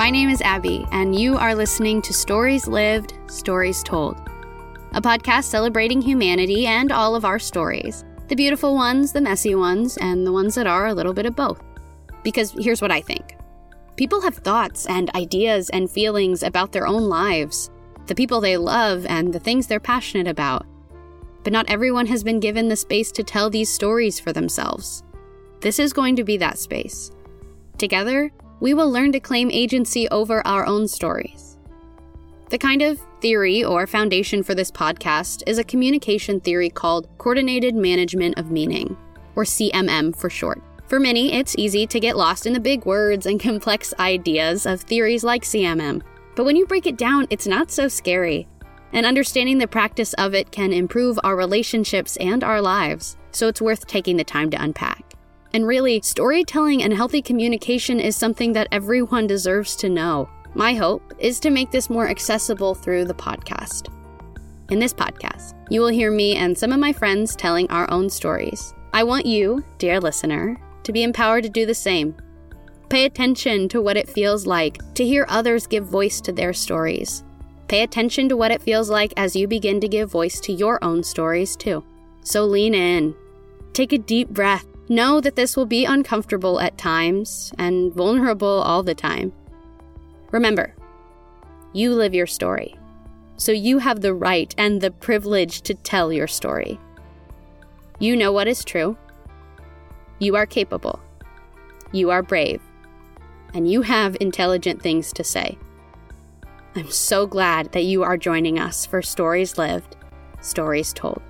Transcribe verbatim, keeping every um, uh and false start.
My name is Abbie, and you are listening to Stories Lived, Stories Told, a podcast celebrating humanity and all of our stories, the beautiful ones, the messy ones, and the ones that are a little bit of both. Because here's what I think. People have thoughts and ideas and feelings about their own lives, the people they love, and the things they're passionate about. But not everyone has been given the space to tell these stories for themselves. This is going to be that space. Together, we will learn to claim agency over our own stories. The kind of theory or foundation for this podcast is a communication theory called Coordinated Management of Meaning, or C M M for short. For many, it's easy to get lost in the big words and complex ideas of theories like C M M. But when you break it down, it's not so scary. And understanding the practice of it can improve our relationships and our lives, so it's worth taking the time to unpack. And really, storytelling and healthy communication is something that everyone deserves to know. My hope is to make this more accessible through the podcast. In this podcast, you will hear me and some of my friends telling our own stories. I want you, dear listener, to be empowered to do the same. Pay attention to what it feels like to hear others give voice to their stories. Pay attention to what it feels like as you begin to give voice to your own stories too. So lean in. Take a deep breath. Know that this will be uncomfortable at times and vulnerable all the time. Remember, you live your story. So you have the right and the privilege to tell your story. You know what is true. You are capable. You are brave. And you have intelligent things to say. I'm so glad that you are joining us for Stories Lived, Stories Told.